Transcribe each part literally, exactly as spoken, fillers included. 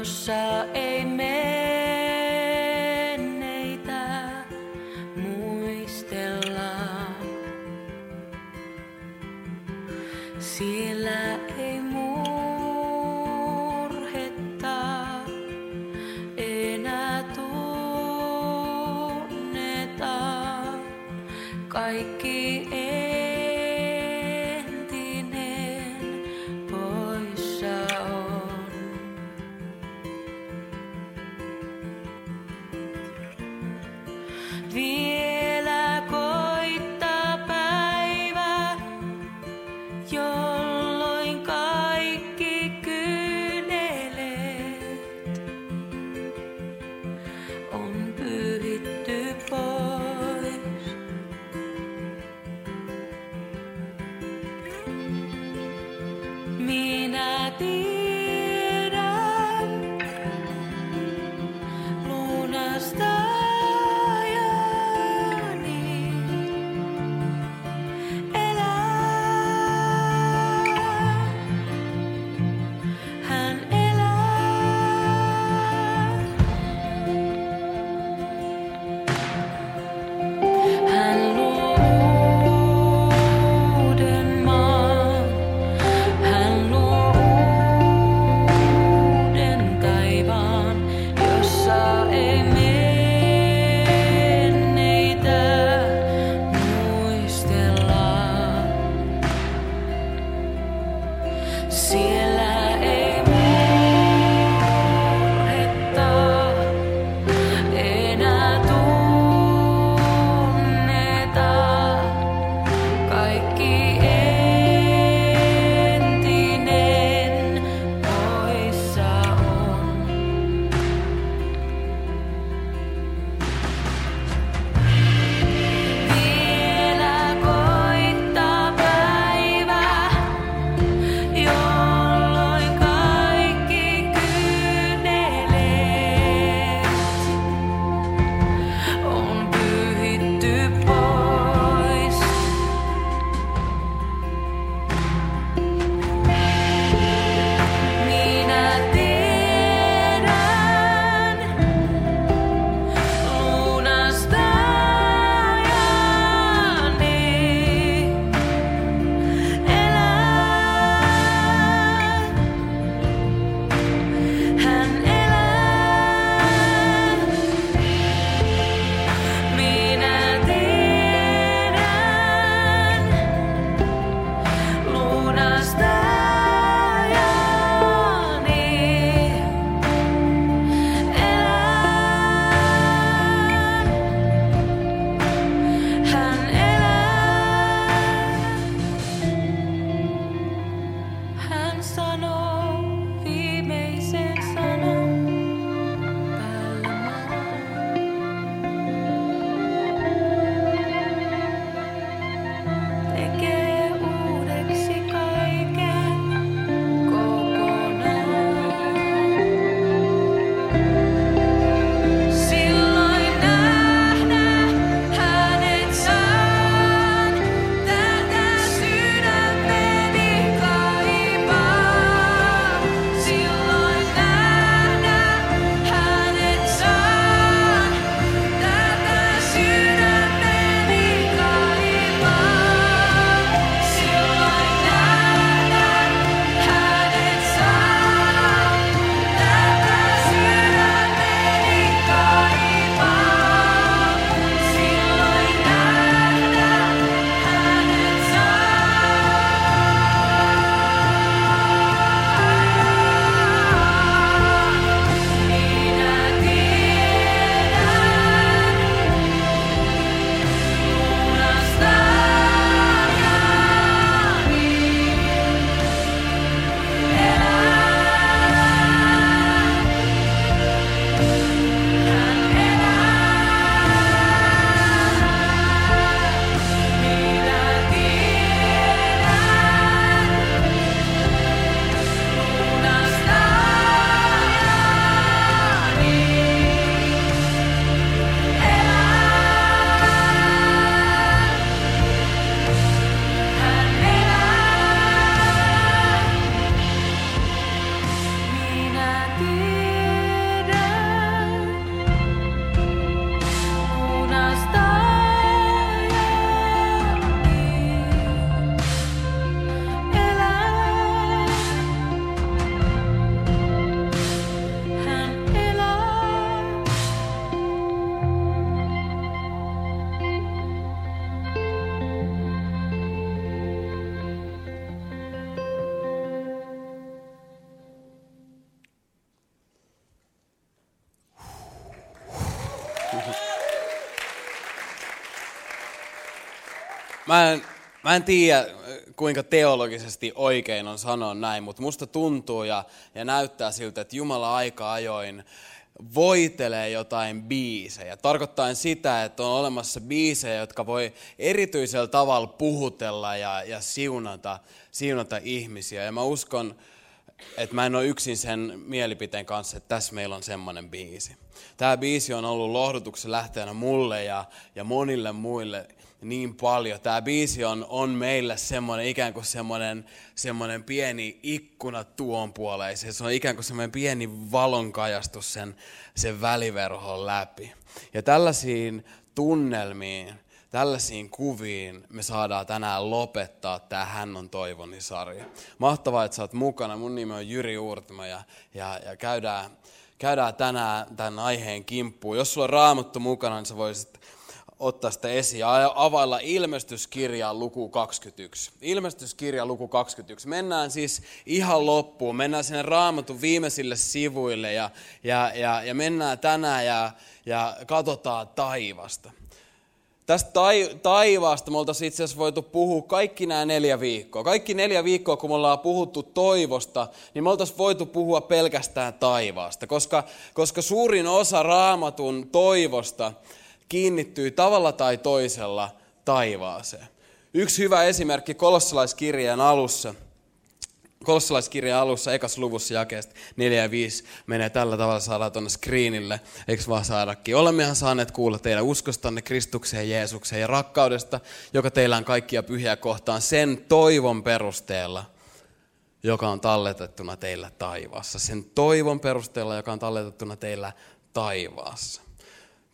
jossa ei menneitä muistella. Siellä ei murhetta enää tunneta. Kaikki entinen poissa on. Vielä koittaa päivä, jolloin kaikki kynelet on pyyhitty pois. Minä tiedän, lunastajani elää. Hän elää. Hän I Mä en, mä en tiedä, kuinka teologisesti oikein on sanoa näin, mutta musta tuntuu ja, ja näyttää siltä, että Jumala aika ajoin voitelee jotain biisejä. Tarkoittain sitä, että on olemassa biisejä, jotka voi erityisellä tavalla puhutella ja, ja siunata, siunata ihmisiä. Ja mä uskon, että mä en ole yksin sen mielipiteen kanssa, että tässä meillä on semmoinen biisi. Tämä biisi on ollut lohdutuksen lähteenä mulle ja, ja monille muille niin paljon. Tämä biisi on, on meille semmoinen, ikään kuin semmoinen, semmoinen pieni ikkuna tuon puoleiseen. Se on ikään kuin semmoinen pieni valonkajastus sen, sen väliverhon läpi. Ja tällaisiin tunnelmiin, tällaisiin kuviin me saadaan tänään lopettaa tämä Hän on toivoni -sarja. Mahtavaa, että sä oot mukana. Mun nimi on Jyri Uurtma ja, ja, ja käydään, käydään tänään tämän aiheen kimppuun. Jos sulla on Raamattu mukana, niin sä voisit ottaa sitä esiin ja availla ilmestyskirjaan luku kaksikymmentäyksi. Ilmestyskirja luku kaksikymmentäyksi. Mennään siis ihan loppuun. Mennään sinne Raamatun viimeisille sivuille ja, ja, ja, ja mennään tänään ja, ja katsotaan taivasta. Tästä taivaasta me oltaisiin itse asiassa voitu puhua kaikki nämä neljä viikkoa. Kaikki neljä viikkoa, kun me ollaan puhuttu toivosta, niin me oltaisiin voitu puhua pelkästään taivaasta, koska, koska suurin osa Raamatun toivosta kiinnittyy tavalla tai toisella taivaaseen. Yksi hyvä esimerkki kolossalaiskirjan alussa. Kolossalaiskirjan alussa, ekas luvussa jakeesta neljä ja viisi menee tällä tavalla, saadaan tuonne screenille, eikö vaan saadakin. Olemmehan saaneet kuulla teidän uskostanne Kristukseen, Jeesukseen ja rakkaudesta, joka teillä on kaikkia pyhiä kohtaan sen toivon perusteella, joka on talletettuna teillä taivaassa. Sen toivon perusteella, joka on talletettuna teillä taivaassa.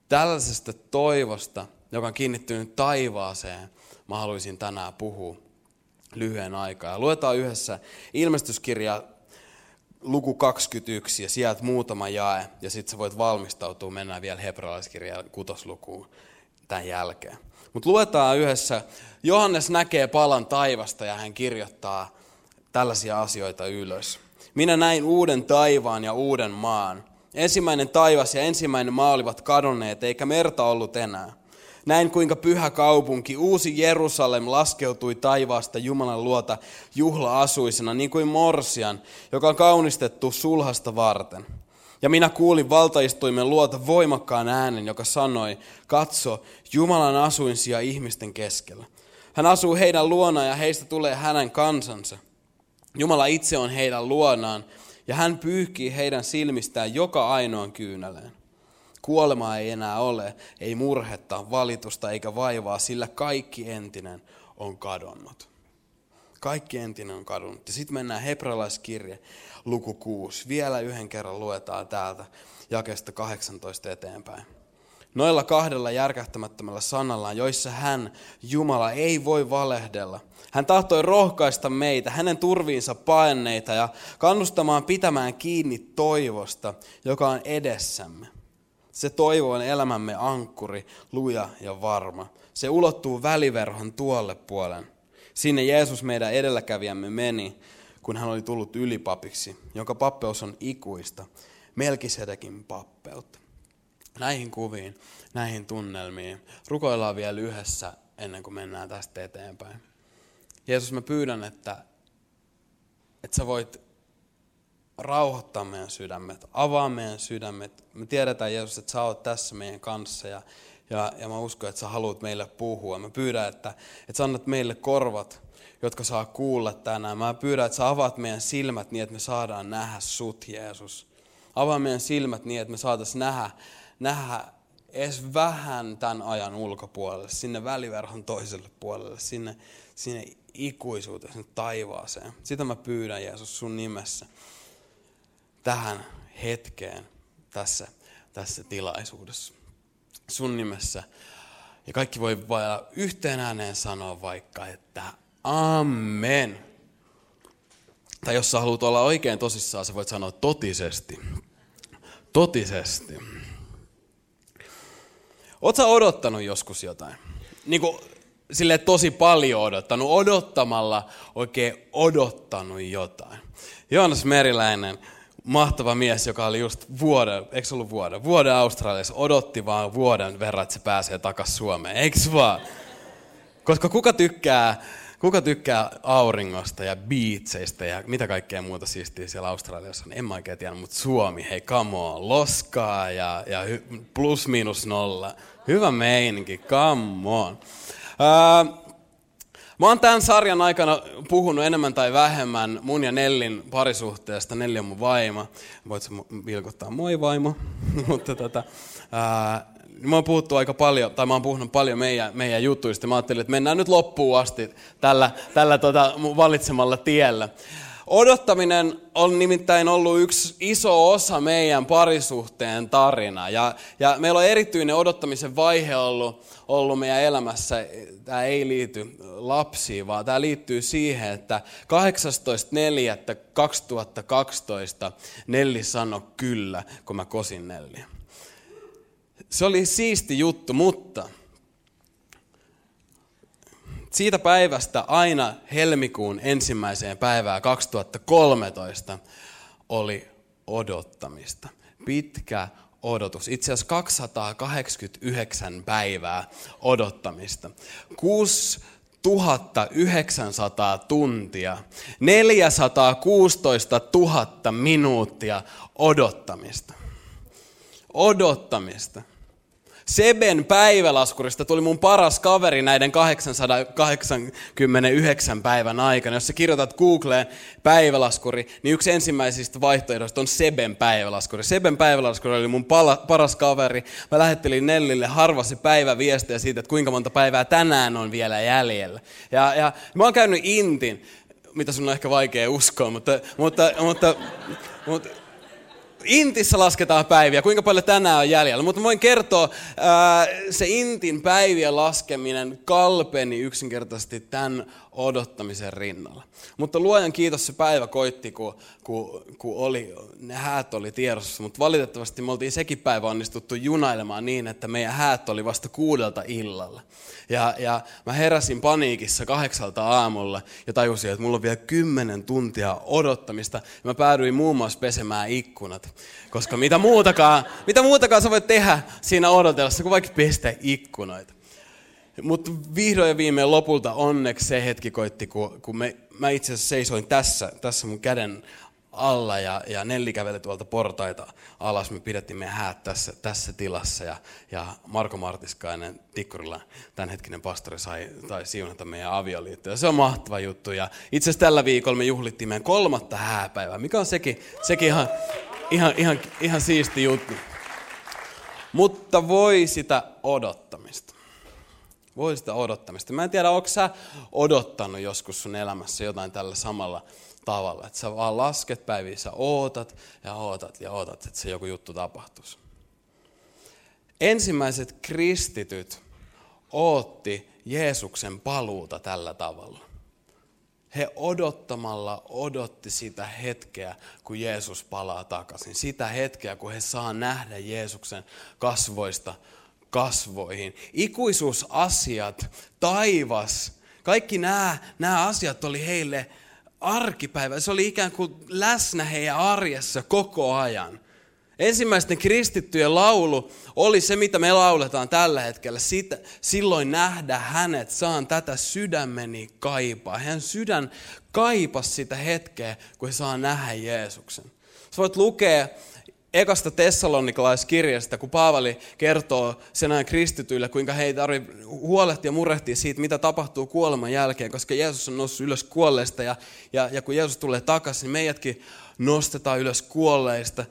Tällaisesta toivosta, joka on kiinnittynyt taivaaseen, mä haluaisin tänään puhua lyhyen aikaa. Luetaan yhdessä ilmestyskirja luku kaksikymmentäyksi ja sieltä muutama jae ja sitten sä voit valmistautua, mennään vielä hebrealaiskirjan kutoslukuun tämän jälkeen. Mutta luetaan yhdessä, Johannes näkee palan taivasta ja hän kirjoittaa tällaisia asioita ylös. Minä näin uuden taivaan ja uuden maan. Ensimmäinen taivas ja ensimmäinen maa olivat kadonneet, eikä merta ollut enää. Näin kuinka pyhä kaupunki, uusi Jerusalem, laskeutui taivaasta Jumalan luota juhla-asuisena, niin kuin morsian, joka on kaunistettu sulhasta varten. Ja minä kuulin valtaistuimen luota voimakkaan äänen, joka sanoi, katso, Jumalan asuinsija ihmisten keskellä. Hän asuu heidän luonaan ja heistä tulee hänen kansansa. Jumala itse on heidän luonaan ja hän pyyhkii heidän silmistään joka ainoan kyyneleen. Kuolemaa ei enää ole, ei murhetta, valitusta eikä vaivaa, sillä kaikki entinen on kadonnut. Kaikki entinen on kadonnut. Ja sitten mennään hebrealaiskirje, luku kuusi. Vielä yhden kerran luetaan täältä jakeesta kahdeksantoista eteenpäin. Noilla kahdella järkähtämättömällä sanallaan, joissa hän, Jumala, ei voi valehdella. Hän tahtoi rohkaista meitä, hänen turviinsa paenneita ja kannustamaan pitämään kiinni toivosta, joka on edessämme. Se toivo on elämämme ankkuri, luja ja varma. Se ulottuu väliverhon tuolle puolen. Sinne Jeesus meidän edelläkävijämme meni, kun hän oli tullut ylipapiksi, jonka pappeus on ikuista, Melkisedekin pappeutta. Näihin kuviin, näihin tunnelmiin rukoillaan vielä yhdessä ennen kuin mennään tästä eteenpäin. Jeesus, mä pyydän, että, että sä voit rauhoittaa meidän sydämet, avaa meidän sydämet. Me tiedetään, Jeesus, että sä oot tässä meidän kanssa ja, ja, ja mä uskon, että sä haluat meille puhua. Mä pyydän, että, että sä annat meille korvat, jotka saa kuulla tänään. Mä pyydän, että sä avaat meidän silmät niin, että me saadaan nähdä sut, Jeesus. Avaa meidän silmät niin, että me saataisiin nähdä, nähdä edes vähän tämän ajan ulkopuolelle, sinne väliverhon toiselle puolelle, sinne, sinne ikuisuuteen, sinne taivaaseen. Sitä mä pyydän, Jeesus, sun nimessä. Tähän hetkeen tässä, tässä tilaisuudessa. Sun nimessä. Ja kaikki voi vain yhteen ääneen sanoa vaikka, että amen. Tai jos sä haluat olla oikein tosissaan, sä voit sanoa totisesti. Totisesti. Oot sä odottanut joskus jotain? Niin kuin silleen tosi paljon odottanut. Odottamalla oikein odottanut jotain. Jonas Meriläinen mahtava mies, joka oli just vuoden, eikö ollut vuoden, vuoden Australiassa, odotti vaan vuoden verran, että se pääsee takaisin Suomeen, eikö vaan? Koska kuka tykkää, kuka tykkää auringosta ja biitseistä ja mitä kaikkea muuta siistiä siellä Australiassa on, en mä oikein tiedä, mutta Suomi, hei come on, loskaa ja, ja plus miinus nolla, hyvä meininki, come on. Uh, Mä oon tämän sarjan aikana puhunut enemmän tai vähemmän mun ja Nellin parisuhteesta. Nelli on mun vaimo. Voit sä vilkuttaa moi vaimo. Mutta tota, ää, mä oon puhuttu aika paljon, tai mä oon puhunut paljon meidän, meidän jutuista. Mä ajattelin, että mennään nyt loppuun asti tällä, tällä tota, valitsemalla tiellä. Odottaminen on nimittäin ollut yksi iso osa meidän parisuhteen tarinaa. Ja, ja meillä on erityinen odottamisen vaihe ollut, ollut meidän elämässä. Tämä ei liity lapsiin, vaan tämä liittyy siihen, että kahdeksastoista neljättä kaksituhattakaksitoista Nelli sanoi kyllä, kun mä kosin Nelliä. Se oli siisti juttu, mutta siitä päivästä aina helmikuun ensimmäiseen päivään kaksituhattakolmetoista oli odottamista. Pitkä odotus. Itse asiassa kaksisataakahdeksankymmentäyhdeksän päivää odottamista. kuusituhatta yhdeksänsataa tuntia. neljäsataakuusitoista tuhatta minuuttia odottamista. Odottamista. Seben päivälaskurista tuli mun paras kaveri näiden kahdeksansataakahdeksankymmentäyhdeksän päivän aikana. Jos sä kirjoitat Googleen päivälaskuri, niin yksi ensimmäisistä vaihtoehdoista on Seben päivälaskuri. Seben päivälaskuri oli mun pala- paras kaveri. Mä lähettelin Nellille harva se päivä viestejä siitä, että kuinka monta päivää tänään on vielä jäljellä. Ja, ja mä oon käynyt intin, mitä sun on ehkä vaikea uskoa, mutta... mutta, mutta, mutta Intissä lasketaan päiviä, kuinka paljon tänään on jäljellä. Mutta voin kertoa, ää, se intin päivien laskeminen kalpeni yksinkertaisesti tämän odottamisen rinnalla. Mutta luojan kiitos, se päivä koitti, kun, kun, kun oli, ne häät oli tiedossa. Mutta valitettavasti me oltiin sekin päivä onnistuttu junailemaan niin, että meidän häät oli vasta kuudelta illalla. Ja, ja mä heräsin paniikissa kahdeksalta aamulla ja tajusin, että mulla on vielä kymmenen tuntia odottamista. Mä päädyin muun muassa pesemään ikkunat. Koska mitä muutakaan, mitä muutakaan sä voit tehdä siinä odotellessa, kun vaikka pestä ikkunoita. Mutta vihdoin ja viimein lopulta onneksi se hetki koitti, kun, kun me, mä itse asiassa seisoin tässä, tässä mun käden alla ja, ja Nelli käveli tuolta portaita alas. Me pidettiin meidän häät tässä, tässä tilassa ja, ja Marko Martiskainen Tikkurilla tämänhetkinen pastori sai tai siunata meidän avioliittoja. Se on mahtava juttu ja itse asiassa tällä viikolla me juhlittiin meidän kolmatta hääpäivää, mikä on sekin, sekin ihan... Ihan, ihan, ihan siisti juttu. Mutta voi sitä odottamista. Voi sitä odottamista. Mä en tiedä, ootko sä odottanut joskus sun elämässä jotain tällä samalla tavalla. Että sä vaan lasket päiviä, sä ootat ja ootat ja ootat, että se joku juttu tapahtuisi. Ensimmäiset kristityt ootti Jeesuksen paluuta tällä tavalla. He odottamalla odotti sitä hetkeä, kun Jeesus palaa takaisin. Sitä hetkeä, kun he saa nähdä Jeesuksen kasvoista kasvoihin. Ikuisuusasiat, taivas, kaikki nämä, nämä asiat oli heille arkipäivä. Se oli ikään kuin läsnä heidän arjessa koko ajan. Ensimmäisten kristittyjen laulu oli se, mitä me lauletaan tällä hetkellä. Sitä, silloin nähdä hänet, saan tätä sydämeni kaipaa. Hän sydän kaipasi sitä hetkeä, kun he saa nähdä Jeesuksen. Sä voit lukea ekasta tessalonikalaiskirjasta, kun Paavali kertoo sen ajan kristityille, kuinka he ei tarvitse huolehtia ja murehtia siitä, mitä tapahtuu kuoleman jälkeen, koska Jeesus on noussut ylös kuolleista ja, ja, ja kun Jeesus tulee takaisin, niin meidätkin nostetaan ylös kuolleista.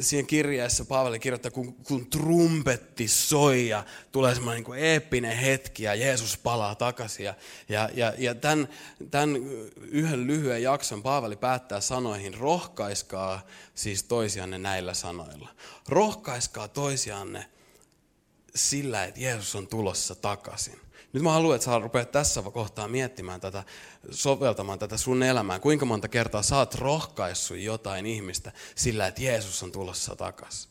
Siinä kirjeessä Paavali kirjoittaa, kun, kun trumpetti soi ja tulee semmoinen niin kuin eeppinen hetki ja Jeesus palaa takaisin. Ja, ja, ja, ja tämän, tämän yhden lyhyen jakson Paavali päättää sanoihin, rohkaiskaa siis toisianne näillä sanoilla. Rohkaiskaa toisianne sillä, että Jeesus on tulossa takaisin. Nyt mä haluan, että sä rupeat tässä kohtaa miettimään tätä, soveltamaan tätä sun elämää. Kuinka monta kertaa sä oot rohkaissut jotain ihmistä sillä, että Jeesus on tulossa takaisin.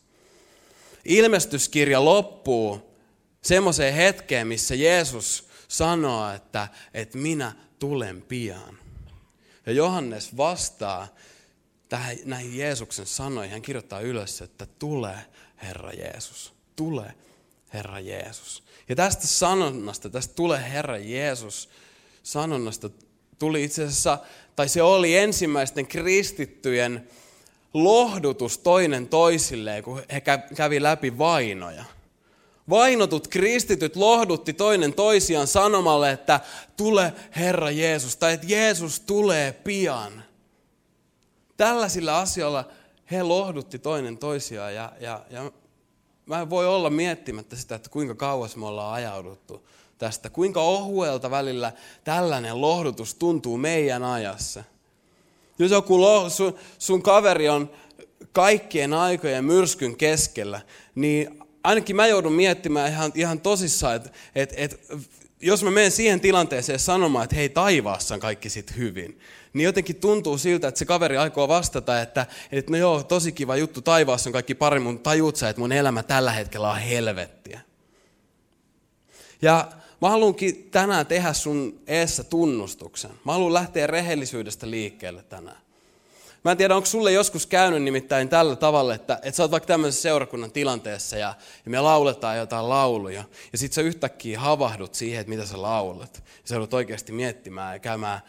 Ilmestyskirja loppuu semmoiseen hetkeen, missä Jeesus sanoo, että, että minä tulen pian. Ja Johannes vastaa tähän, näihin Jeesuksen sanoihin hän kirjoittaa ylös, että tule Herra Jeesus, tule Herra Jeesus. Ja tästä sanonnasta, tästä tule Herra Jeesus sanonnasta tuli itse asiassa, tai se oli ensimmäisten kristittyjen lohdutus toinen toisilleen, kun he kävi läpi vainoja. Vainotut kristityt lohdutti toinen toisiaan sanomalle, että tule Herra Jeesus, tai että Jeesus tulee pian. Tällaisilla asioilla he lohdutti toinen toisiaan, ja, ja, ja mä en voi olla miettimättä sitä, että kuinka kauas me ollaan ajauduttu tästä. Kuinka ohuelta välillä tällainen lohdutus tuntuu meidän ajassa. Jos joku lo, sun, sun kaveri on kaikkien aikojen myrskyn keskellä, niin ainakin mä joudun miettimään ihan, ihan tosissaan, että et, et, jos mä menen siihen tilanteeseen sanomaan, että hei, taivaassa on kaikki sit hyvin, niin jotenkin tuntuu siltä, että se kaveri aikoo vastata, että et, no joo, tosi kiva juttu, taivaassa on kaikki paremmin, mutta tajut sä, että mun elämä tällä hetkellä on helvettiä. Ja mä haluankin tänään tehdä sun eessä tunnustuksen. Mä haluan lähteä rehellisyydestä liikkeelle tänään. Mä en tiedä, onko sulle joskus käynyt nimittäin tällä tavalla, että, että sä oot vaikka tämmöisessä seurakunnan tilanteessa ja, ja me lauletaan jotain lauluja. Ja sit sä yhtäkkiä havahdut siihen, että mitä sä laulet. Ja sä joudut oikeasti miettimään ja käymään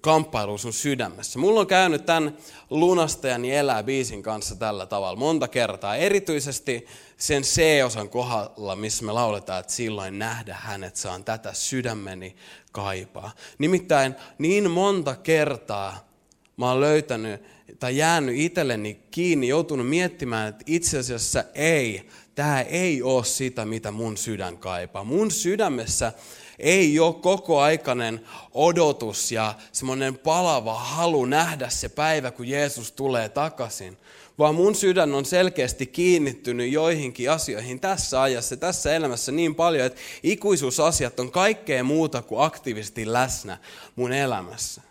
kamppailua sun sydämessä. Mulla on käynyt tämän Lunastajani elää biisin kanssa tällä tavalla monta kertaa. Erityisesti sen C-osan kohdalla, missä me lauletaan, että silloin nähdä hänet saan tätä sydämeni kaipaa. Nimittäin niin monta kertaa mä oon löytänyt tai jäänyt itselleni kiinni, joutunut miettimään, että itse asiassa ei, tämä ei ole sitä, mitä mun sydän kaipaa. Mun sydämessä ei ole kokoaikainen odotus ja semmoinen palava halu nähdä se päivä, kun Jeesus tulee takaisin. Vaan mun sydän on selkeästi kiinnittynyt joihinkin asioihin tässä ajassa, tässä elämässä niin paljon, että ikuisuusasiat on kaikkea muuta kuin aktiivisesti läsnä mun elämässä.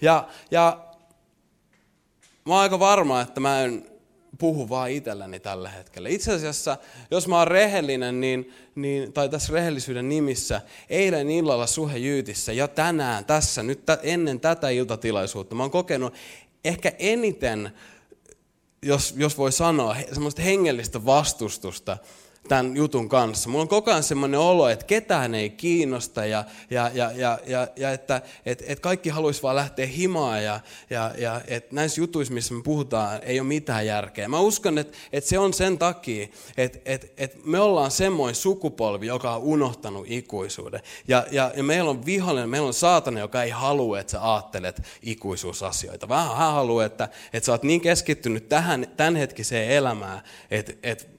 Ja, ja mä oon aika varma, että mä en puhu vaan itselleni tällä hetkellä. Itse asiassa, jos mä oon rehellinen, niin, niin, tai tässä rehellisyyden nimissä, eilen illalla Suhe Jyytissä ja tänään tässä, nyt t- ennen tätä iltatilaisuutta, mä oon kokenut ehkä eniten, jos, jos voi sanoa, semmoista hengellistä vastustusta tämän jutun kanssa. Mulla on koko ajan semmoinen olo, että ketään ei kiinnosta ja, ja, ja, ja, ja, ja että et, et kaikki haluaisi vaan lähteä himaa ja, ja, ja että näissä jutuissa, missä me puhutaan, ei ole mitään järkeä. Mä uskon, että et se on sen takia, että et, et me ollaan semmoinen sukupolvi, joka on unohtanut ikuisuuden. Ja, ja, ja meillä on vihollinen, meillä on saatana, joka ei halua, että sä ajattelet ikuisuusasioita. Vähän hän haluaa, että et sä oot niin keskittynyt tähän tämänhetkiseen elämään, että et,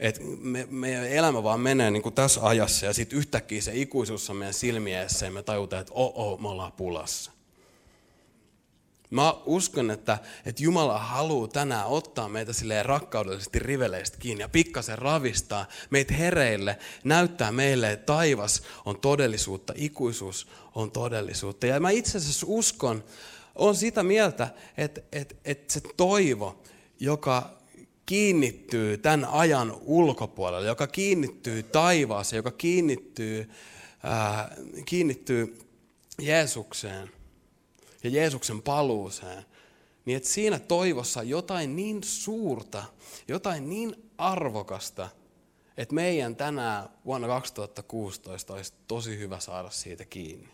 että me, meidän elämä vaan menee niin kuin tässä ajassa ja sitten yhtäkkiä se ikuisuus on meidän silmiä edessä ja me tajutaan, että oo, me ollaan pulassa. Mä uskon, että, että Jumala haluaa tänään ottaa meitä silleen rakkaudellisesti riveleistä kiinni ja pikkasen ravistaa meitä hereille, näyttää meille, että taivas on todellisuutta, ikuisuus on todellisuutta. Ja mä itse asiassa uskon, on sitä mieltä, että, että, että se toivo, joka kiinnittyy tämän ajan ulkopuolelle, joka kiinnittyy taivaaseen, joka kiinnittyy, ää, kiinnittyy Jeesukseen ja Jeesuksen paluuseen, niin että siinä toivossa jotain niin suurta, jotain niin arvokasta, että meidän tänään vuonna kaksituhattakuusitoista olisi tosi hyvä saada siitä kiinni.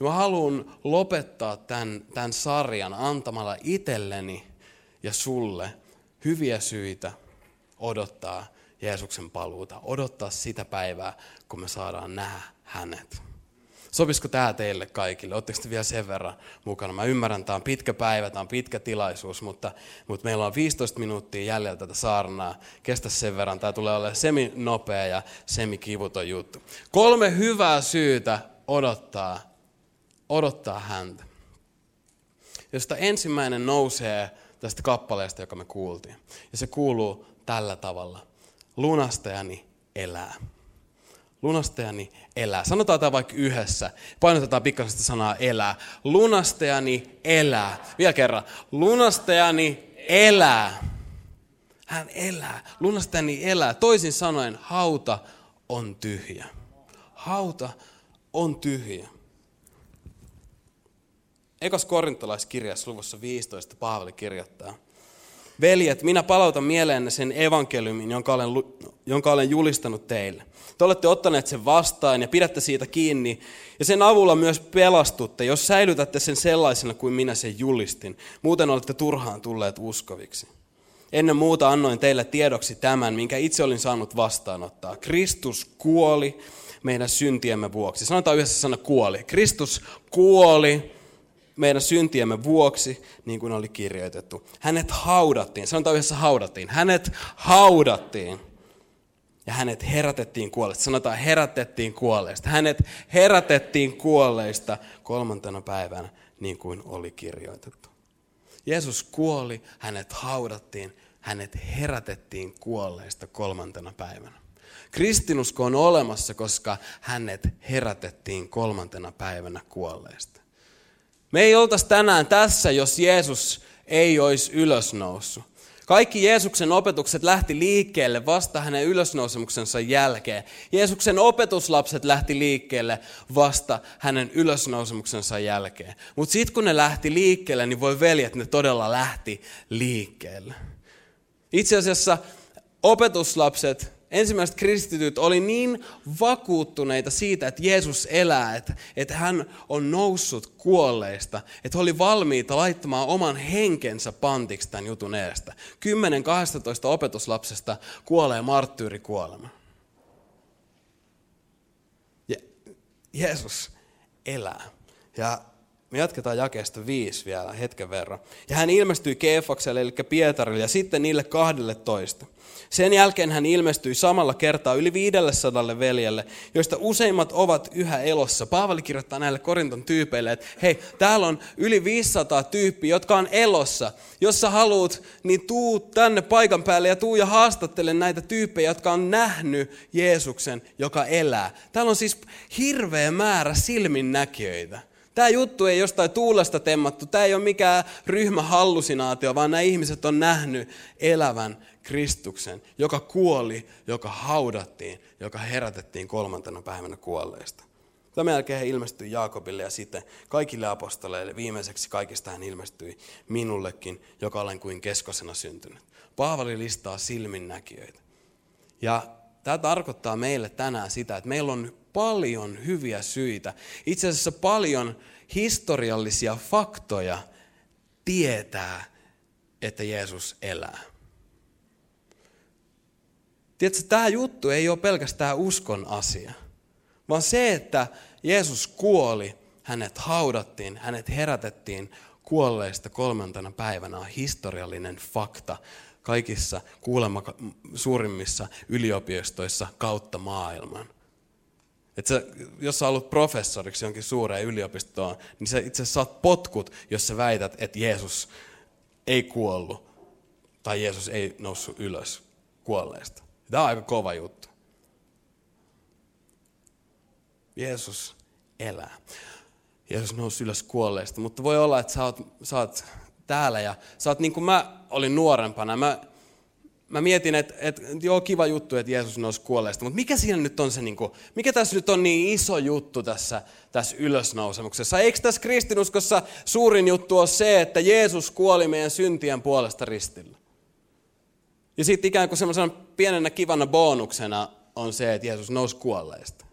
Ja mä haluan lopettaa tämän, tämän sarjan antamalla itselleni ja sulle hyviä syitä odottaa Jeesuksen paluuta, odottaa sitä päivää, kun me saadaan nähdä hänet. Sopisiko tämä teille kaikille? Oletteko te vielä sen verran mukana? Mä ymmärrän, tämä on pitkä päivä, tämä on pitkä tilaisuus, mutta, mutta meillä on viisitoista minuuttia jäljellä tätä saarnaa. Kestä sen verran, tämä tulee olemaan seminopea ja semikivuton juttu. Kolme hyvää syytä odottaa, odottaa häntä, josta ensimmäinen nousee tästä kappaleesta, joka me kuultiin. Ja se kuuluu tällä tavalla. Lunastajani elää. Lunastajani elää. Sanotaan tämä vaikka yhdessä. Painotetaan pikkasen sanaa elää. Lunastajani elää. Vielä kerran. Lunastajani elää. Hän elää. Lunastajani elää. Toisin sanoen, hauta on tyhjä. Hauta on tyhjä. Ekas korintolaiskirjassa luvussa viisitoista Paavali kirjoittaa: Veljet, minä palautan mieleenne sen evankeliumin, jonka olen, jonka olen julistanut teille. Te olette ottaneet sen vastaan ja pidätte siitä kiinni, ja sen avulla myös pelastutte, jos säilytätte sen sellaisena kuin minä sen julistin. Muuten olette turhaan tulleet uskoviksi. Ennen muuta annoin teille tiedoksi tämän, minkä itse olin saanut vastaanottaa. Kristus kuoli meidän syntiemme vuoksi. Sanotaan yhdessä sana kuoli. Kristus kuoli meidän syntiemme vuoksi, niin kuin oli kirjoitettu. Hänet haudattiin. Sanotaan yhdessä haudattiin. Hänet haudattiin. Ja hänet herätettiin kuolleista. Sanotaan herätettiin kuolleista. Hänet herätettiin kuolleista kolmantena päivänä, niin kuin oli kirjoitettu. Jeesus kuoli, hänet haudattiin, hänet herätettiin kuolleista kolmantena päivänä. Kristinusko on olemassa, koska hänet herätettiin kolmantena päivänä kuolleista. Me ei oltaisi tänään tässä, jos Jeesus ei olisi ylösnoussut. Kaikki Jeesuksen opetukset lähti liikkeelle vasta hänen ylösnousemuksensa jälkeen. Jeesuksen opetuslapset lähti liikkeelle vasta hänen ylösnousemuksensa jälkeen. Mutta sitten kun ne lähti liikkeelle, niin voi veljet, ne todella lähti liikkeelle. Itse asiassa opetuslapset, ensimmäiset kristityt, oli niin vakuuttuneita siitä, että Jeesus elää, että, että hän on noussut kuolleista, että he oli valmiita laittamaan oman henkensä pantiksi tämän jutun edestä. kymmenen kaksitoista opetuslapsesta kuolee marttyyrikuolema. Ja Jeesus elää. Ja me jatketaan jakeesta viisi vielä hetken verran. Ja hän ilmestyi Keefakselle, eli Pietarille, ja sitten niille kahdelle toista. Sen jälkeen hän ilmestyi samalla kertaa yli viidelle sadalle veljelle, joista useimmat ovat yhä elossa. Paavali kirjoittaa näille Korinton tyypeille, että hei, täällä on yli viisisataa tyyppiä, jotka on elossa. Jos sä haluut, niin tuu tänne paikan päälle ja tuu ja haastattele näitä tyyppejä, jotka on nähnyt Jeesuksen, joka elää. Täällä on siis hirveä määrä silminnäkijöitä. Tämä juttu ei jostain tuulesta temmattu, tämä ei ole mikään ryhmähallusinaatio, vaan nämä ihmiset on nähnyt elävän Kristuksen, joka kuoli, joka haudattiin, joka herätettiin kolmantena päivänä kuolleista. Tämän jälkeen hän ilmestyi Jaakobille ja sitten kaikille apostoleille. Viimeiseksi kaikista hän ilmestyi minullekin, joka olen kuin keskosena syntynyt. Paavali listaa silminnäkijöitä. Ja tämä tarkoittaa meille tänään sitä, että meillä on paljon hyviä syitä, itse asiassa paljon historiallisia faktoja tietää, että Jeesus elää. Tiedätkö, tämä juttu ei ole pelkästään uskon asia, vaan se, että Jeesus kuoli, hänet haudattiin, hänet herätettiin kuolleista kolmantena päivänä, on historiallinen fakta kaikissa kuulemma suurimmissa yliopistoissa kautta maailman. Että sä, jos sä olet professoriksi jonkin suureen yliopistoon, niin sä itse asiassa saat potkut, jos sä väität, että Jeesus ei kuollut tai Jeesus ei noussut ylös kuolleista. Tämä on aika kova juttu. Jeesus elää. Jeesus nousi ylös kuolleista, mutta voi olla, että sä oot, sä oot täällä ja sä oot niin kuin mä olin nuorempana. Mä, Mä mietin, että, että joo, kiva juttu, että Jeesus nousi kuolleista, mutta mikä siinä nyt on se, niin kuin, mikä tässä nyt on niin iso juttu tässä, tässä ylösnousemuksessa? Eikö tässä kristinuskossa suurin juttu ole se, että Jeesus kuoli meidän syntien puolesta ristillä? Ja sitten ikään kuin semmoisena pienenä kivana bonuksena on se, että Jeesus nousi kuolleista.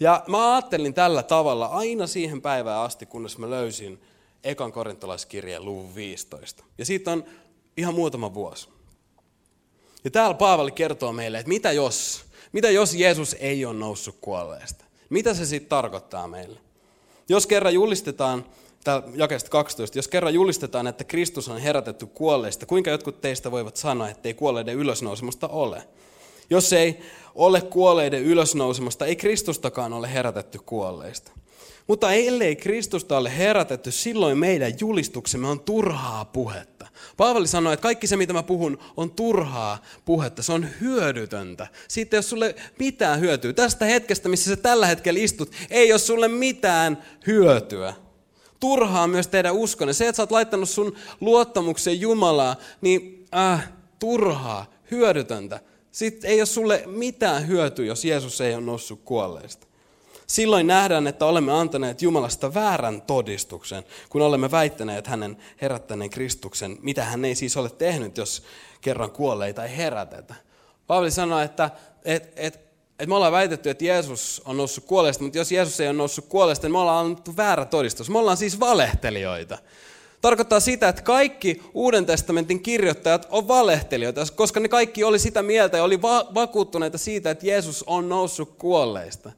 Ja mä ajattelin tällä tavalla aina siihen päivään asti, kunnes mä löysin ekan korintolaiskirjeen luvun viisitoista. Ja siitä on ihan muutama vuosi. Ja täällä Paavali kertoo meille, että mitä jos, mitä jos Jeesus ei ole noussut kuolleesta? Mitä se sitten tarkoittaa meille? Jos kerran julistetaan, täällä jakeesta kaksitoista, jos kerran julistetaan, että Kristus on herätetty kuolleista, kuinka jotkut teistä voivat sanoa, ettei kuolleiden ylösnousemusta ole? Jos ei ole kuolleiden ylösnousemusta, ei Kristustakaan ole herätetty kuolleista. Mutta ellei Kristusta ole herätetty, silloin meidän julistuksemme on turhaa puhetta. Paavali sanoi, että kaikki se, mitä mä puhun, on turhaa puhetta. Se on hyödytöntä. Siitä ei ole sulle mitään hyötyä. Tästä hetkestä, missä sä tällä hetkellä istut, ei ole sulle mitään hyötyä. Turhaa myös tehdä uskonne. Se, että sä oot laittanut sun luottamuksen Jumalaa, niin äh, turhaa, hyödytöntä. Sitten ei ole sulle mitään hyötyä, jos Jeesus ei ole noussut kuolleista. Silloin nähdään, että olemme antaneet Jumalasta väärän todistuksen, kun olemme väittäneet hänen herättäneen Kristuksen, mitä hän ei siis ole tehnyt, jos kerran kuolleita ei herätetä. Paavali sanoi, että, että, että, että me ollaan väitetty, että Jeesus on noussut kuolleesta, mutta jos Jeesus ei ole noussut kuolleesta, niin me ollaan annettu väärä todistus. Me ollaan siis valehtelijoita. Tarkoittaa sitä, että kaikki Uuden testamentin kirjoittajat on valehtelijoita, koska ne kaikki oli sitä mieltä ja oli va- vakuuttuneita siitä, että Jeesus on noussut kuolleista.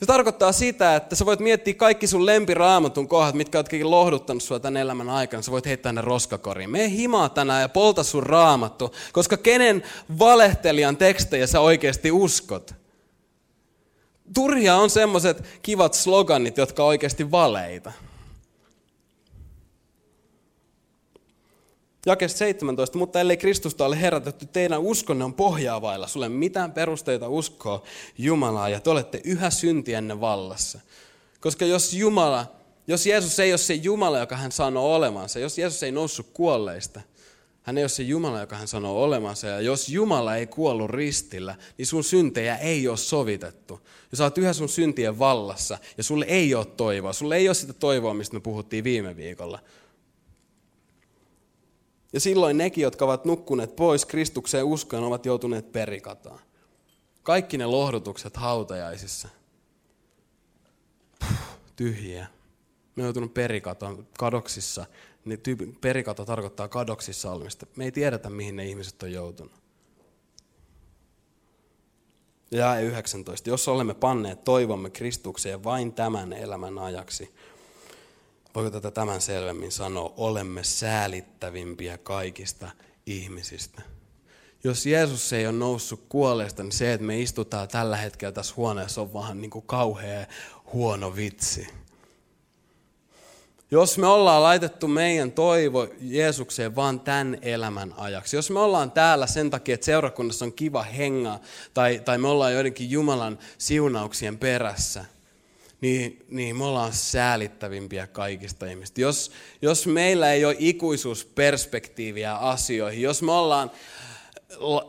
Se tarkoittaa sitä, että sä voit miettiä kaikki sun lempiraamatun kohdat, mitkä oot lohduttanut sua tämän elämän aikana. Sä voit heittää ne roskakoriin. Mene himaa tänään ja polta sun raamattu, koska kenen valehtelijan tekstejä sä oikeasti uskot? Turhia on semmoiset kivat sloganit, jotka on oikeasti valeita. Jakeesta seitsemäntoista, mutta ellei Kristusta ole herätetty, teidän uskonne on pohjaa vailla. Sulle mitään perusteita uskoa Jumalaa ja te olette yhä syntienne vallassa. Koska jos Jumala, jos Jeesus ei ole se Jumala, joka hän sanoo olemansa, jos Jeesus ei noussut kuolleista, hän ei ole se Jumala, joka hän sanoo olemansa, ja jos Jumala ei kuollut ristillä, niin sun syntejä ei ole sovitettu. Ja sä oot yhä sun syntien vallassa ja sulle ei ole toivoa. Sulle ei ole sitä toivoa, mistä me puhuttiin viime viikolla. Ja silloin nekin, jotka ovat nukkuneet pois Kristukseen uskoon, ovat joutuneet perikataan. Kaikki ne lohdutukset hautajaisissa. Puh, tyhjiä. Me on joutunut perikataan kadoksissa. Niin tyyppi, perikata tarkoittaa kadoksissa olemista. Me ei tiedetä, mihin ne ihmiset on joutunut. Ja yhdeksäntoista. Jos olemme panneet toivomme Kristukseen vain tämän elämän ajaksi, voiko tätä tämän selvemmin sanoa? Olemme säälittävimpiä kaikista ihmisistä. Jos Jeesus ei ole noussut kuolleesta, niin se, että me istutaan tällä hetkellä tässä huoneessa, on vaan niin kuin kauhea huono vitsi. Jos me ollaan laitettu meidän toivo Jeesukseen vaan tämän elämän ajaksi, jos me ollaan täällä sen takia, että seurakunnassa on kiva hengaa, tai, tai me ollaan joidenkin Jumalan siunauksien perässä, Niin, niin me ollaan säälittävimpiä kaikista ihmistä. Jos, jos meillä ei ole ikuisuusperspektiiviä asioihin, jos me ollaan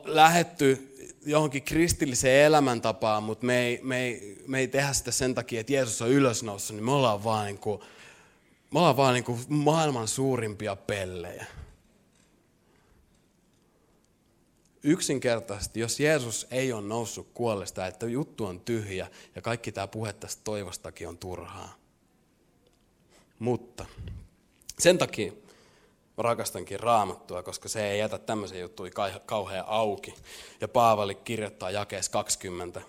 lähetty johonkin kristilliseen elämäntapaan, mutta me ei, me ei, me ei tehdä sitä sen takia, että Jeesus on ylösnoussut, niin me ollaan vaan, niin kuin, me ollaan vaan niin kuin maailman suurimpia pellejä. Yksinkertaisesti, jos Jeesus ei ole noussut kuolleesta, että juttu on tyhjä ja kaikki tämä puhe tästä toivostakin on turhaa. Mutta sen takia rakastankin Raamattua, koska se ei jätä tämmöisiä juttuja kauhean auki. Ja Paavali kirjoittaa jakeessa kaksikymmentä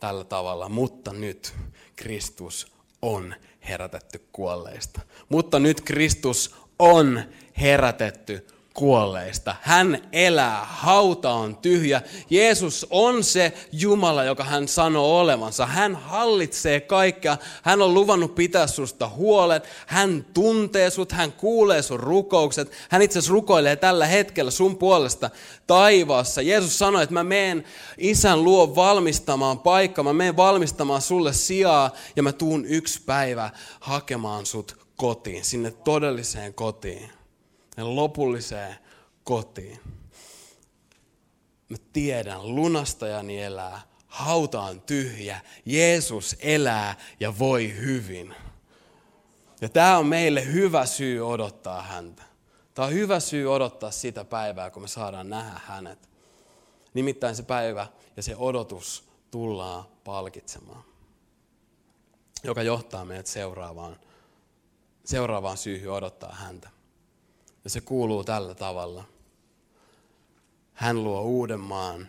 tällä tavalla, mutta nyt Kristus on herätetty kuolleista. Mutta nyt Kristus on herätetty kuolleista. Hän elää, hauta on tyhjä. Jeesus on se Jumala, joka hän sanoo olevansa. Hän hallitsee kaikkea. Hän on luvannut pitää susta huolen. Hän tuntee sut, hän kuulee sun rukoukset. Hän itse asiassa rukoilee tällä hetkellä sun puolesta taivaassa. Jeesus sanoi, että mä menen Isän luo valmistamaan paikkaa. Mä menen valmistamaan sulle sijaa ja mä tuun yksi päivä hakemaan sut kotiin, sinne todelliseen kotiin. Ja lopulliseen kotiin. Mä tiedän, lunastajani elää, hauta on tyhjä, Jeesus elää ja voi hyvin. Ja tää on meille hyvä syy odottaa häntä. Tää on hyvä syy odottaa sitä päivää, kun me saadaan nähdä hänet. Nimittäin se päivä ja se odotus tullaan palkitsemaan. Joka johtaa meidät seuraavaan, seuraavaan syyhyn odottaa häntä. Ja se kuuluu tällä tavalla. Hän luo uuden maan,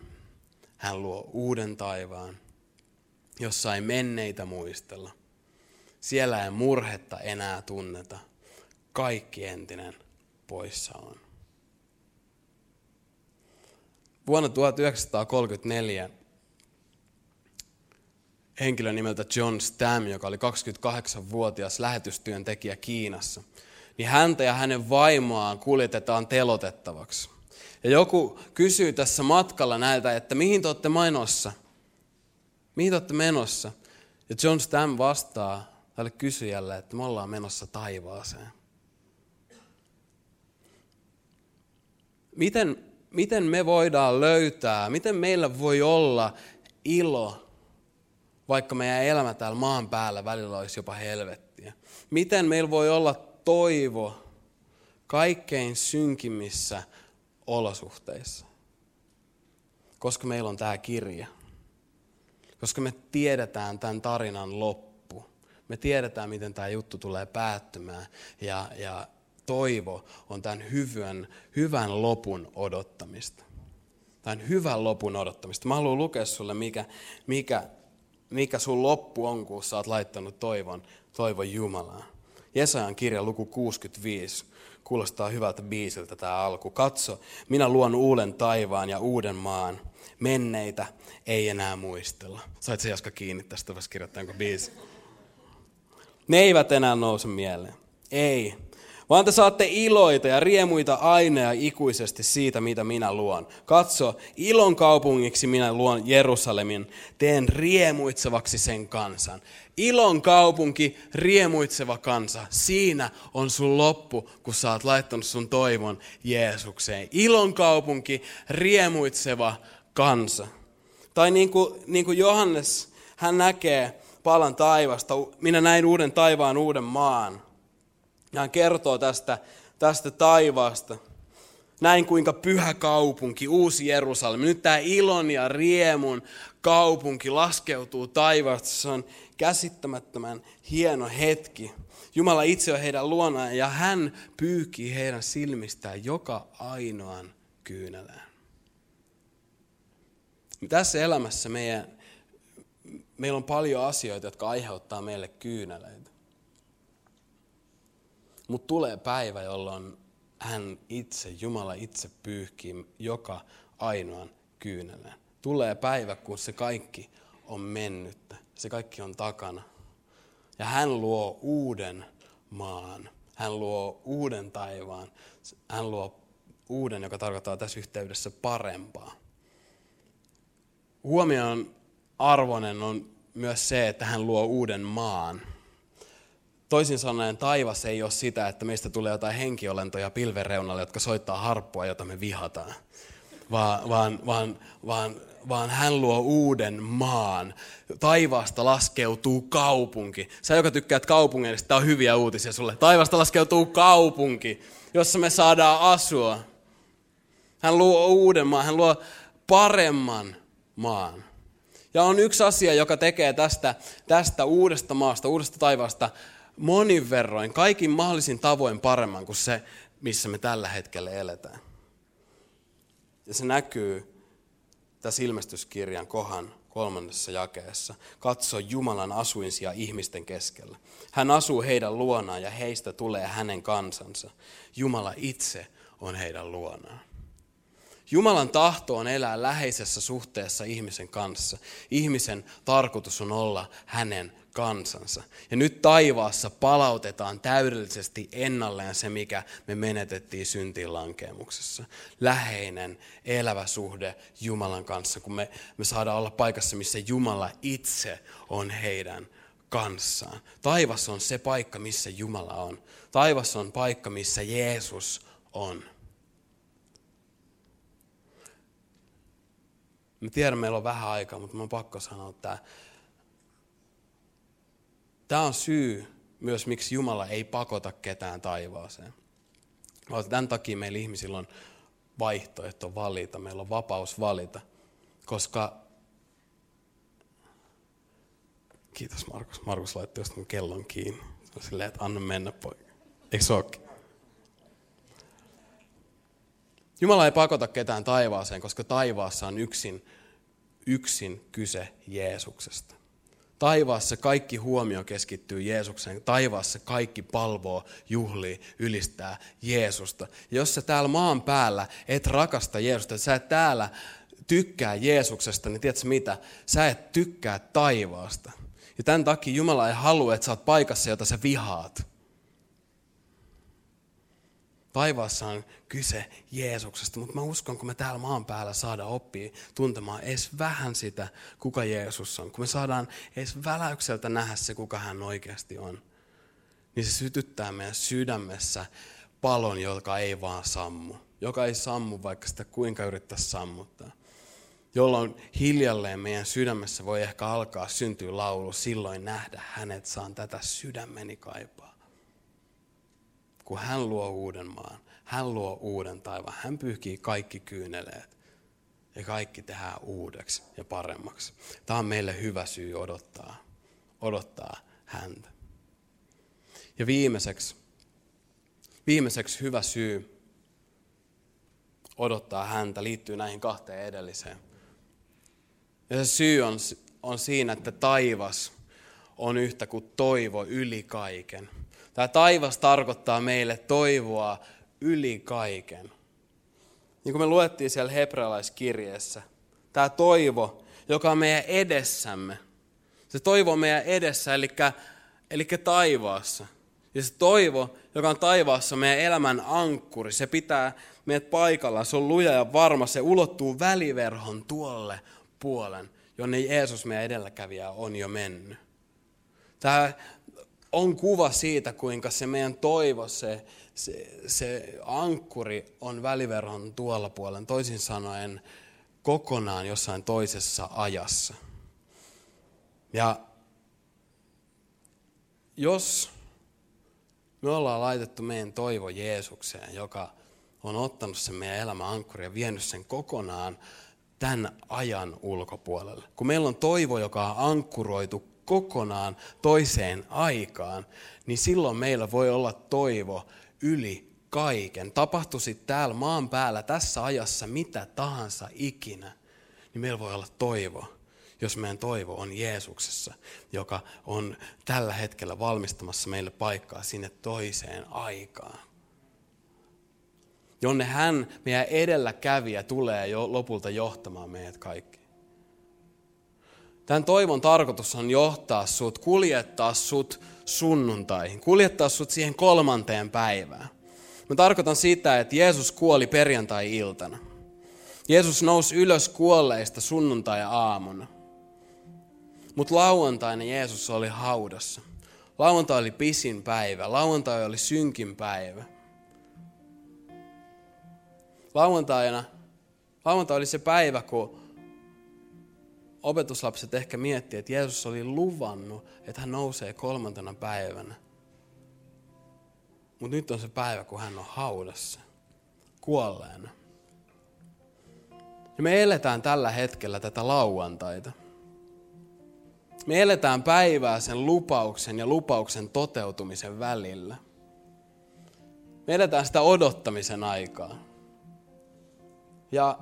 hän luo uuden taivaan, jossa ei menneitä muistella. Siellä ei murhetta enää tunneta. Kaikki entinen poissa on. Vuonna tuhatyhdeksänsataakolmekymmentäneljä henkilö nimeltä John Stam, joka oli kaksikymmentäkahdeksanvuotias lähetystyöntekijä Kiinassa, niin häntä ja hänen vaimoaan kuljetetaan telotettavaksi. Ja joku kysyy tässä matkalla näiltä, että mihin te olette menossa? Mihin te olette menossa? Ja John Stam vastaa tälle kysyjälle, että me ollaan menossa taivaaseen. Miten, miten me voidaan löytää, miten meillä voi olla ilo, vaikka meidän elämä täällä maan päällä välillä olisi jopa helvettiä? Miten meillä voi olla toivo kaikkein synkimmissä olosuhteissa? Koska meillä on tämä kirja. Koska me tiedetään tämän tarinan loppu. Me tiedetään, miten tämä juttu tulee päättymään. Ja, ja toivo on tämän hyvän, hyvän lopun odottamista. Tämän hyvän lopun odottamista. Mä haluan lukea sulle, mikä, mikä, mikä sun loppu on, kun sä oot laittanut toivon, toivon Jumalaa. Jesajan kirja luku kuusikymmentäviisi. Kuulostaa hyvältä biisiltä tämä alku. Katso, minä luon uuden taivaan ja uuden maan. Menneitä ei enää muistella. Sait se Jaska kiinni tästä, vois kirjoittaanko biisi. Ne eivät enää nouse mieleen. Ei. Vaan te saatte iloita ja riemuita aina ja ikuisesti siitä, mitä minä luon. Katso, ilon kaupungiksi minä luon Jerusalemin. Teen riemuitsevaksi sen kansan. Ilon kaupunki, riemuitseva kansa. Siinä on sun loppu, kun sä oot laittanut sun toivon Jeesukseen. Ilon kaupunki, riemuitseva kansa. Tai niin kuin, niin kuin Johannes, hän näkee palan taivasta. Minä näin uuden taivaan, uuden maan. Hän kertoo tästä, tästä taivaasta. Näin kuinka pyhä kaupunki, uusi Jerusalem. Nyt tämä ilon ja riemun kaupunki laskeutuu taivaasta. Se on käsittämättömän hieno hetki. Jumala itse on heidän luonaan ja hän pyyhkii heidän silmistään joka ainoan kyynelään. Tässä elämässä meidän, meillä on paljon asioita, jotka aiheuttaa meille kyyneleitä. Mutta tulee päivä, jolloin hän itse, Jumala itse pyyhkii joka ainoan kyynelään. Tulee päivä, kun se kaikki on mennyttä. Se kaikki on takana. Ja hän luo uuden maan. Hän luo uuden taivaan. Hän luo uuden, joka tarkoittaa tässä yhteydessä parempaa. Huomion arvoinen on myös se, että hän luo uuden maan. Toisin sanoen taivas ei ole sitä, että meistä tulee jotain henkiolentoja pilven reunalle, jotka soittaa harppua, jota me vihataan. Vaan, vaan, vaan, vaan, vaan hän luo uuden maan. Taivaasta laskeutuu kaupunki. Sä, joka tykkäät kaupungeista, tää on hyviä uutisia sulle. Taivaasta laskeutuu kaupunki, jossa me saadaan asua. Hän luo uuden maan, hän luo paremman maan. Ja on yksi asia, joka tekee tästä, tästä uudesta maasta, uudesta taivaasta monin verroin, kaikin mahdollisin tavoin paremman kuin se, missä me tällä hetkellä eletään. Ja se näkyy tässä ilmestyskirjan kohan kolmannessa jakeessa. Katso Jumalan asuinsia ihmisten keskellä. Hän asuu heidän luonaan ja heistä tulee hänen kansansa. Jumala itse on heidän luonaan. Jumalan tahto on elää läheisessä suhteessa ihmisen kanssa. Ihmisen tarkoitus on olla hänen kansansa. Ja nyt taivaassa palautetaan täydellisesti ennalleen se, mikä me menetettiin syntiin lankeemuksessa. Läheinen, elävä suhde Jumalan kanssa, kun me, me saadaan olla paikassa, missä Jumala itse on heidän kanssaan. Taivas on se paikka, missä Jumala on. Taivas on paikka, missä Jeesus on. Mä tiedän, meillä on vähän aikaa, mutta mä on pakko sanoa, että tämä on syy myös, miksi Jumala ei pakota ketään taivaaseen. Tämän takia meillä ihmisillä on vaihtoehto valita, meillä on vapaus valita, koska... Kiitos Markus. Markus laittoi just mun kellon kiinni. Se on silleen, että anna mennä poika. Eikö se olekin? Jumala ei pakota ketään taivaaseen, koska taivaassa on yksin, yksin kyse Jeesuksesta. Taivaassa kaikki huomio keskittyy Jeesukseen. Taivaassa kaikki palvoo, juhlii, ylistää Jeesusta. Jos sä täällä maan päällä et rakasta Jeesusta, sä et täällä tykkää Jeesuksesta, niin tiedätkö mitä? Sä et tykkää taivaasta. Ja tämän takia Jumala ei halua, että sä oot paikassa, jota sä vihaat. Taivaassa on kyse Jeesuksesta, mutta mä uskon, kun me täällä maan päällä saadaan oppia tuntemaan edes vähän sitä, kuka Jeesus on. Kun me saadaan edes väläykseltä nähdä se, kuka hän oikeasti on, niin se sytyttää meidän sydämessä palon, joka ei vaan sammu. Joka ei sammu, vaikka sitä kuinka yrittäisi sammuttaa. jolloin hiljalleen meidän sydämessä voi ehkä alkaa syntyä laulu, silloin nähdä hänet, saan tätä sydämeni kaipaa. Kun hän luo uuden maan, hän luo uuden taivaan, hän pyyhkii kaikki kyyneleet ja kaikki tehdään uudeksi ja paremmaksi. Tämä on meille hyvä syy odottaa, odottaa häntä. Ja viimeiseksi, viimeiseksi hyvä syy odottaa häntä liittyy näihin kahteen edelliseen. Ja se syy on, on siinä, että taivas on yhtä kuin toivo yli kaiken. Tämä taivas tarkoittaa meille toivoa yli kaiken. Niin kuin me luettiin siellä hebrealaiskirjeessä, tämä toivo, joka on meidän edessämme, se toivo on meidän edessä, eli, eli taivaassa. Ja se toivo, joka on taivaassa, meidän elämän ankkuri, se pitää meidät paikallaan, se on luja ja varma, se ulottuu väliverhon tuolle puolen, jonne Jeesus meidän edelläkävijä on jo mennyt. Tämä on kuva siitä, kuinka se meidän toivo, se, se, se ankkuri on väliverhon tuolla puolen, toisin sanoen kokonaan jossain toisessa ajassa. Ja jos me ollaan laitettu meidän toivo Jeesukseen, joka on ottanut sen meidän elämän ankkurin ja vienyt sen kokonaan tämän ajan ulkopuolelle. Kun meillä on toivo, joka on ankkuroitu kokonaan toiseen aikaan, niin silloin meillä voi olla toivo yli kaiken. Tapahtuisi täällä maan päällä tässä ajassa mitä tahansa ikinä, niin meillä voi olla toivo, jos meidän toivo on Jeesuksessa, joka on tällä hetkellä valmistamassa meille paikkaa sinne toiseen aikaan. Jonne hän, meidän edelläkävijä, tulee jo lopulta johtamaan meidät kaikki. Tämän toivon tarkoitus on johtaa sut, kuljettaa sut sunnuntaihin, kuljettaa sut siihen kolmanteen päivään. Mä tarkoitan sitä, että Jeesus kuoli perjantai-iltana. Jeesus nousi ylös kuolleista sunnuntai-aamuna. Mutta lauantaina Jeesus oli haudassa. Lauantai oli pisin päivä, lauantai oli synkin päivä. Lauantaina, lauantai oli se päivä, kun opetuslapset ehkä miettivät, että Jeesus oli luvannut, että hän nousee kolmantena päivänä. Mutta nyt on se päivä, kun hän on haudassa, kuolleena. Ja me eletään tällä hetkellä tätä lauantaita. Me eletään päivää sen lupauksen ja lupauksen toteutumisen välillä. Me eletään sitä odottamisen aikaa. Ja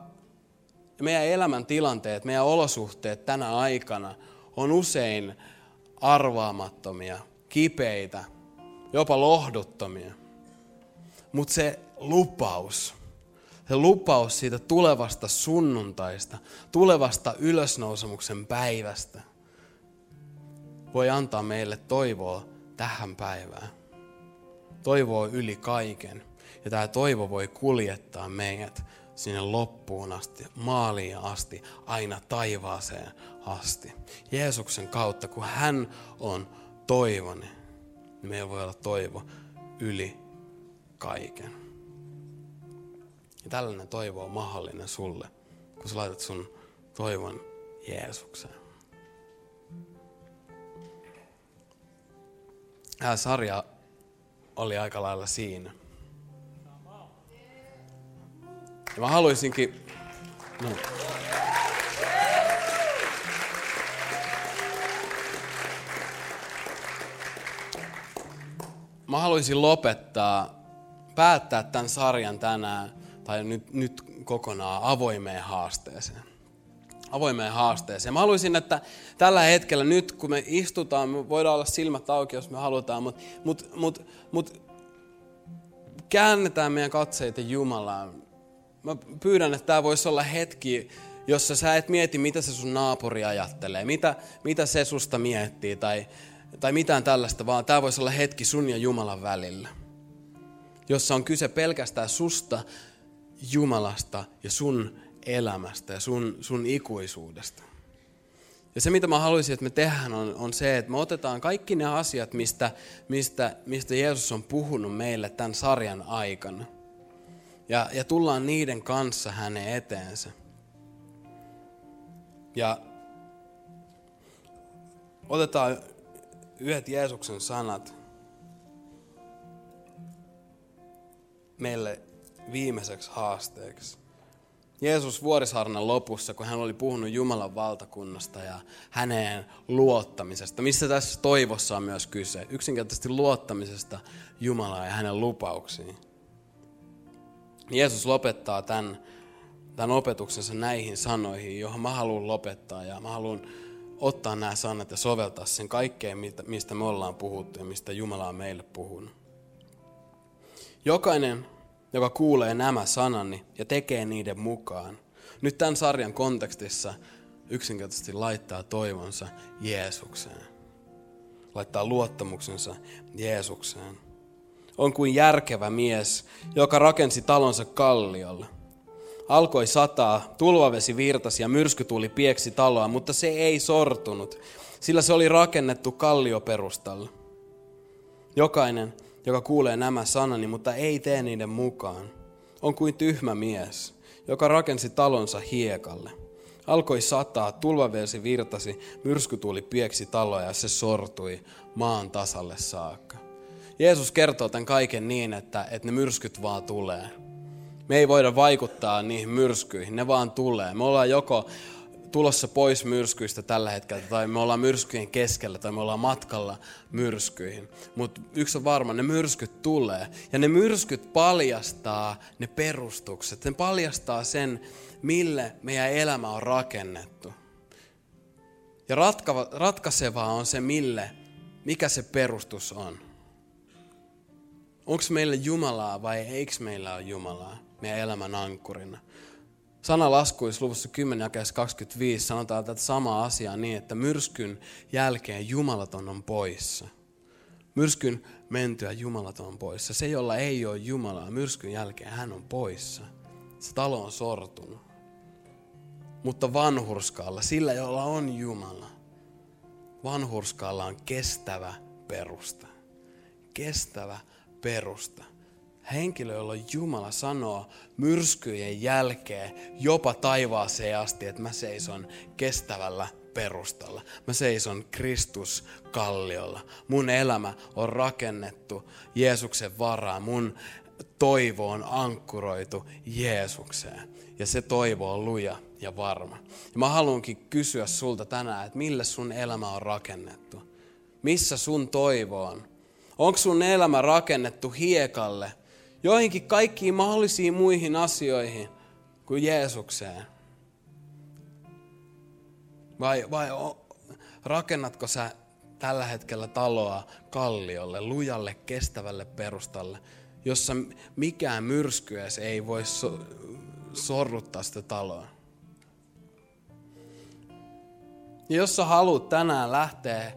meidän elämän tilanteet, meidän olosuhteet tänä aikana on usein arvaamattomia, kipeitä, jopa lohduttomia. Mutta se lupaus, se lupaus siitä tulevasta sunnuntaista, tulevasta ylösnousemuksen päivästä voi antaa meille toivoa tähän päivään. Toivoa yli kaiken. Ja tämä toivo voi kuljettaa meidät sinne loppuun asti, maaliin asti, aina taivaaseen asti. Jeesuksen kautta, kun hän on toivoni, niin meillä voi olla toivo yli kaiken. Ja tällainen toivo on mahdollinen sulle, kun sä laitat sun toivon Jeesukseen. Tämä sarja oli aika lailla siinä. Ja mä haluaisinkin, no. mä haluaisin lopettaa, päättää tämän sarjan tänään, tai nyt, nyt kokonaan avoimeen haasteeseen. Avoimeen haasteeseen. Mä haluaisin, että tällä hetkellä nyt kun me istutaan, me voidaan olla silmät auki, jos me halutaan, mutta mut, mut, mut, käännetään meidän katseita Jumalaan. Mä pyydän, että tämä voisi olla hetki, jossa sä et mieti, mitä se sun naapuri ajattelee, mitä, mitä se susta miettii tai, tai mitään tällaista, vaan tämä voisi olla hetki sun ja Jumalan välillä, jossa on kyse pelkästään susta, Jumalasta ja sun elämästä ja sun, sun ikuisuudesta. Ja se, mitä mä haluaisin, että me tehdään, on, on se, että me otetaan kaikki ne asiat, mistä, mistä, mistä Jeesus on puhunut meille tämän sarjan aikana. Ja, ja tullaan niiden kanssa hänen eteensä. Ja otetaan yhdet Jeesuksen sanat meille viimeiseksi haasteeksi. Jeesus vuorisaarnan lopussa, kun hän oli puhunut Jumalan valtakunnasta ja häneen luottamisesta. Missä tässä toivossa on myös kyse? Yksinkertaisesti luottamisesta Jumalaa ja hänen lupauksiin. Jeesus lopettaa tämän, tämän opetuksensa näihin sanoihin, johon mä haluan lopettaa. Ja mä haluan ottaa nämä sanat ja soveltaa sen kaikkeen, mistä me ollaan puhuttu ja mistä Jumala on meille puhunut. Jokainen, joka kuulee nämä sanani ja tekee niiden mukaan, nyt tämän sarjan kontekstissa yksinkertaisesti laittaa toivonsa Jeesukseen. Laittaa luottamuksensa Jeesukseen. On kuin järkevä mies, joka rakensi talonsa kalliolle. Alkoi sataa, tulvavesi virtasi ja myrskytuuli pieksi taloa, mutta se ei sortunut, sillä se oli rakennettu kallioperustalle. Jokainen, joka kuulee nämä sanani, mutta ei tee niiden mukaan, on kuin tyhmä mies, joka rakensi talonsa hiekalle. Alkoi sataa, tulvavesi virtasi, myrskytuuli pieksi taloa ja se sortui maan tasalle saakka. Jeesus kertoo tämän kaiken niin, että, että ne myrskyt vaan tulee. Me ei voida vaikuttaa niihin myrskyihin, ne vaan tulee. Me ollaan joko tulossa pois myrskyistä tällä hetkellä, tai me ollaan myrskyjen keskellä, tai me ollaan matkalla myrskyihin. Mutta yksi on varma, ne myrskyt tulee. Ja ne myrskyt paljastaa ne perustukset. Ne paljastaa sen, mille meidän elämä on rakennettu. Ja ratka- ratkaisevaa on se, mille, mikä se perustus on. Onko meillä Jumalaa vai eikö meillä ole Jumalaa meidän elämän ankkurina? Sanalaskuissa luvussa kymmenen jakeessa kaksikymmentäviisi sanotaan tätä samaa asiaa niin, että myrskyn jälkeen jumalaton on poissa. Myrskyn mentyä jumalaton on poissa. Se, jolla ei ole Jumalaa, myrskyn jälkeen hän on poissa. Se talo on sortunut. Mutta vanhurskaalla, sillä jolla on Jumala, vanhurskaalla on kestävä perusta. Kestävä perusta. Henkilö, jolla Jumala sanoo myrskyjen jälkeen jopa taivaaseen asti, että mä seison kestävällä perustalla. Mä seison Kristuskalliolla. Mun elämä on rakennettu Jeesuksen varaan. Mun toivo on ankkuroitu Jeesukseen. Ja se toivo on luja ja varma. Ja mä haluankin kysyä sulta tänään, että millä sun elämä on rakennettu? Missä sun toivo on? Onko sun elämä rakennettu hiekalle? Joihinkin kaikkiin mahdollisiin muihin asioihin kuin Jeesukseen? Vai, vai o, rakennatko sä tällä hetkellä taloa kalliolle, lujalle, kestävälle perustalle, jossa mikään myrskyes ei voi so, sorruttaa sitä taloa? Ja jos sä haluat tänään lähteä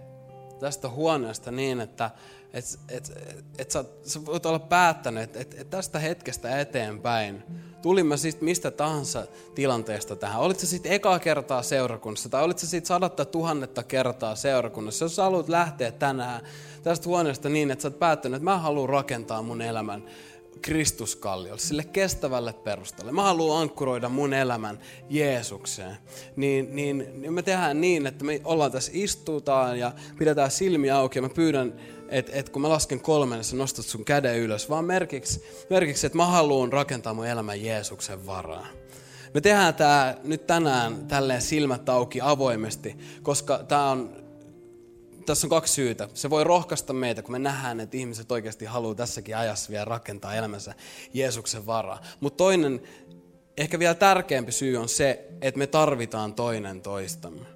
tästä huoneesta niin, että Että et, et, et sä, sä voit olla päättänyt, että et, et tästä hetkestä eteenpäin, tulin mä siis mistä tahansa tilanteesta tähän. Olit sä sitten ekaa kertaa seurakunnassa tai olit sä sitten sadatta tuhannetta kertaa seurakunnassa. Jos sä haluat lähteä tänään tästä huoneesta niin, että sä oot päättänyt, että mä haluan rakentaa mun elämän Kristuskalliolle, sille kestävälle perustalle. Mä haluan ankkuroida mun elämän Jeesukseen. Niin, niin, niin me tehdään niin, että me ollaan tässä, istutaan ja pidetään silmiä auki ja mä pyydän, että et kun mä lasken kolmen, sä nostat sun käden ylös, vaan merkiksi, merkiksi että mä haluan rakentaa mun elämän Jeesuksen varaan. Me tehdään tää nyt tänään tälleen silmät auki avoimesti, koska tää on... Tässä on kaksi syytä. Se voi rohkaista meitä, kun me nähdään, että ihmiset oikeasti haluaa tässäkin ajassa vielä rakentaa elämänsä Jeesuksen varaa. Mutta toinen, ehkä vielä tärkeämpi syy on se, että me tarvitaan toinen toistamme.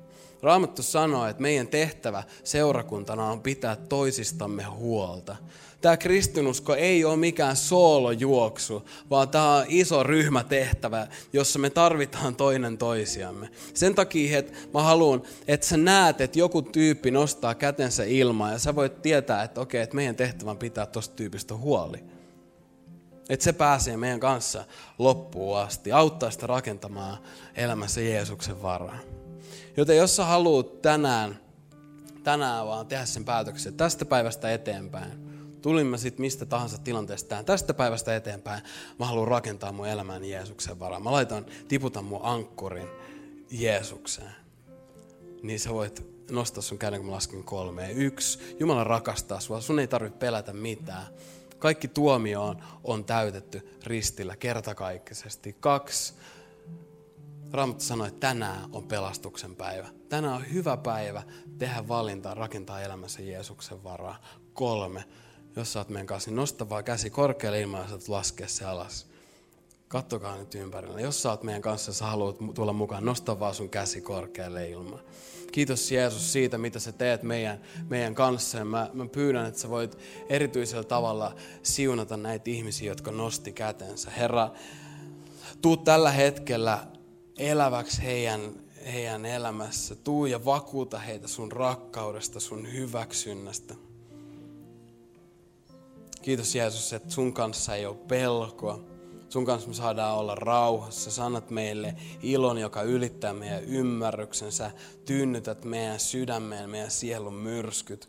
Raamattu sanoo, että meidän tehtävä seurakuntana on pitää toisistamme huolta. Tämä kristinusko ei ole mikään soolojuoksu, vaan tämä on iso ryhmätehtävä, jossa me tarvitaan toinen toisiamme. Sen takia, että mä haluan, että sä näet, että joku tyyppi nostaa kätensä ilmaan ja sä voit tietää, että okei, että meidän tehtävä on pitää tosta tyypistä huoli. Että se pääsee meidän kanssa loppuun asti, auttaa sitä rakentamaan elämässä Jeesuksen varaan. Joten jos sä haluat tänään, tänään vaan tehdä sen päätöksen, tästä päivästä eteenpäin, tulin mä sitten mistä tahansa tilanteesta, tästä päivästä eteenpäin, mä haluan rakentaa mun elämän Jeesuksen varaan. Mä laitan, tiputan mun ankkurin Jeesukseen. niin sä voit nostaa sun käden, kun mä lasken kolmeen. Yksi, Jumala rakastaa sua, sun ei tarvitse pelätä mitään. Kaikki tuomioon on täytetty ristillä kertakaikkisesti. Kaksi, Raamattu sanoi, että tänään on pelastuksen päivä. Tänään on hyvä päivä tehdä valintaa, rakentaa elämänsä Jeesuksen varaan. Kolme, jos sä oot meidän kanssa, niin nosta vaan käsi korkealle ilman, ja sä oot laskea se alas. Kattokaa nyt ympärillä. Jos sä oot meidän kanssa, sä haluat tulla mukaan, nosta vaan sun käsi korkealle ilmaan. Kiitos Jeesus siitä, mitä sä teet meidän, meidän kanssa. Mä, mä pyydän, että sä voit erityisellä tavalla siunata näitä ihmisiä, jotka nosti kätensä. Herra, tuu tällä hetkellä eläväksi heidän, heidän elämässä. Tuu ja vakuuta heitä sun rakkaudesta, sun hyväksynnästä. Kiitos Jeesus, että sun kanssa ei ole pelkoa. Sun kanssa me saadaan olla rauhassa. Sä annat meille ilon, joka ylittää meidän ymmärryksen. Sä tyynnytät meidän sydämeen, meidän sielun myrskyt.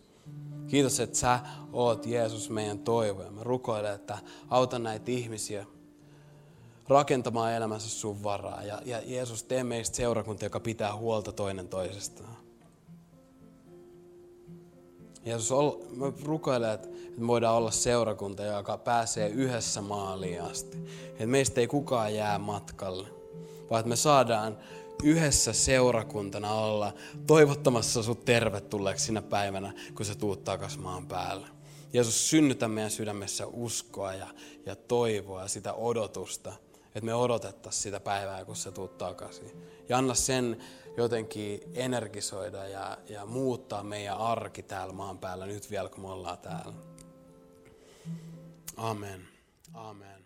Kiitos, että sä oot Jeesus meidän toivoja. Mä rukoilen, että auta näitä ihmisiä rakentamaan elämänsä sun varaa. Ja, ja Jeesus, tee meistä seurakunta, joka pitää huolta toinen toisestaan. Jeesus, mä rukoilen, että me voidaan olla seurakunta, joka pääsee yhdessä maaliin asti. Että meistä ei kukaan jää matkalle, vaan että me saadaan yhdessä seurakuntana olla toivottamassa sut tervetulleeksi sinä päivänä, kun sä tuut takas maan päälle. Jeesus, synnytä meidän sydämessä uskoa ja, ja toivoa ja sitä odotusta, että me odotettaisiin sitä päivää, kun sä tuut takaisin. Ja anna sen jotenkin energisoida ja, ja muuttaa meidän arki täällä maan päällä nyt vielä, kun me ollaan täällä. Amen. Amen.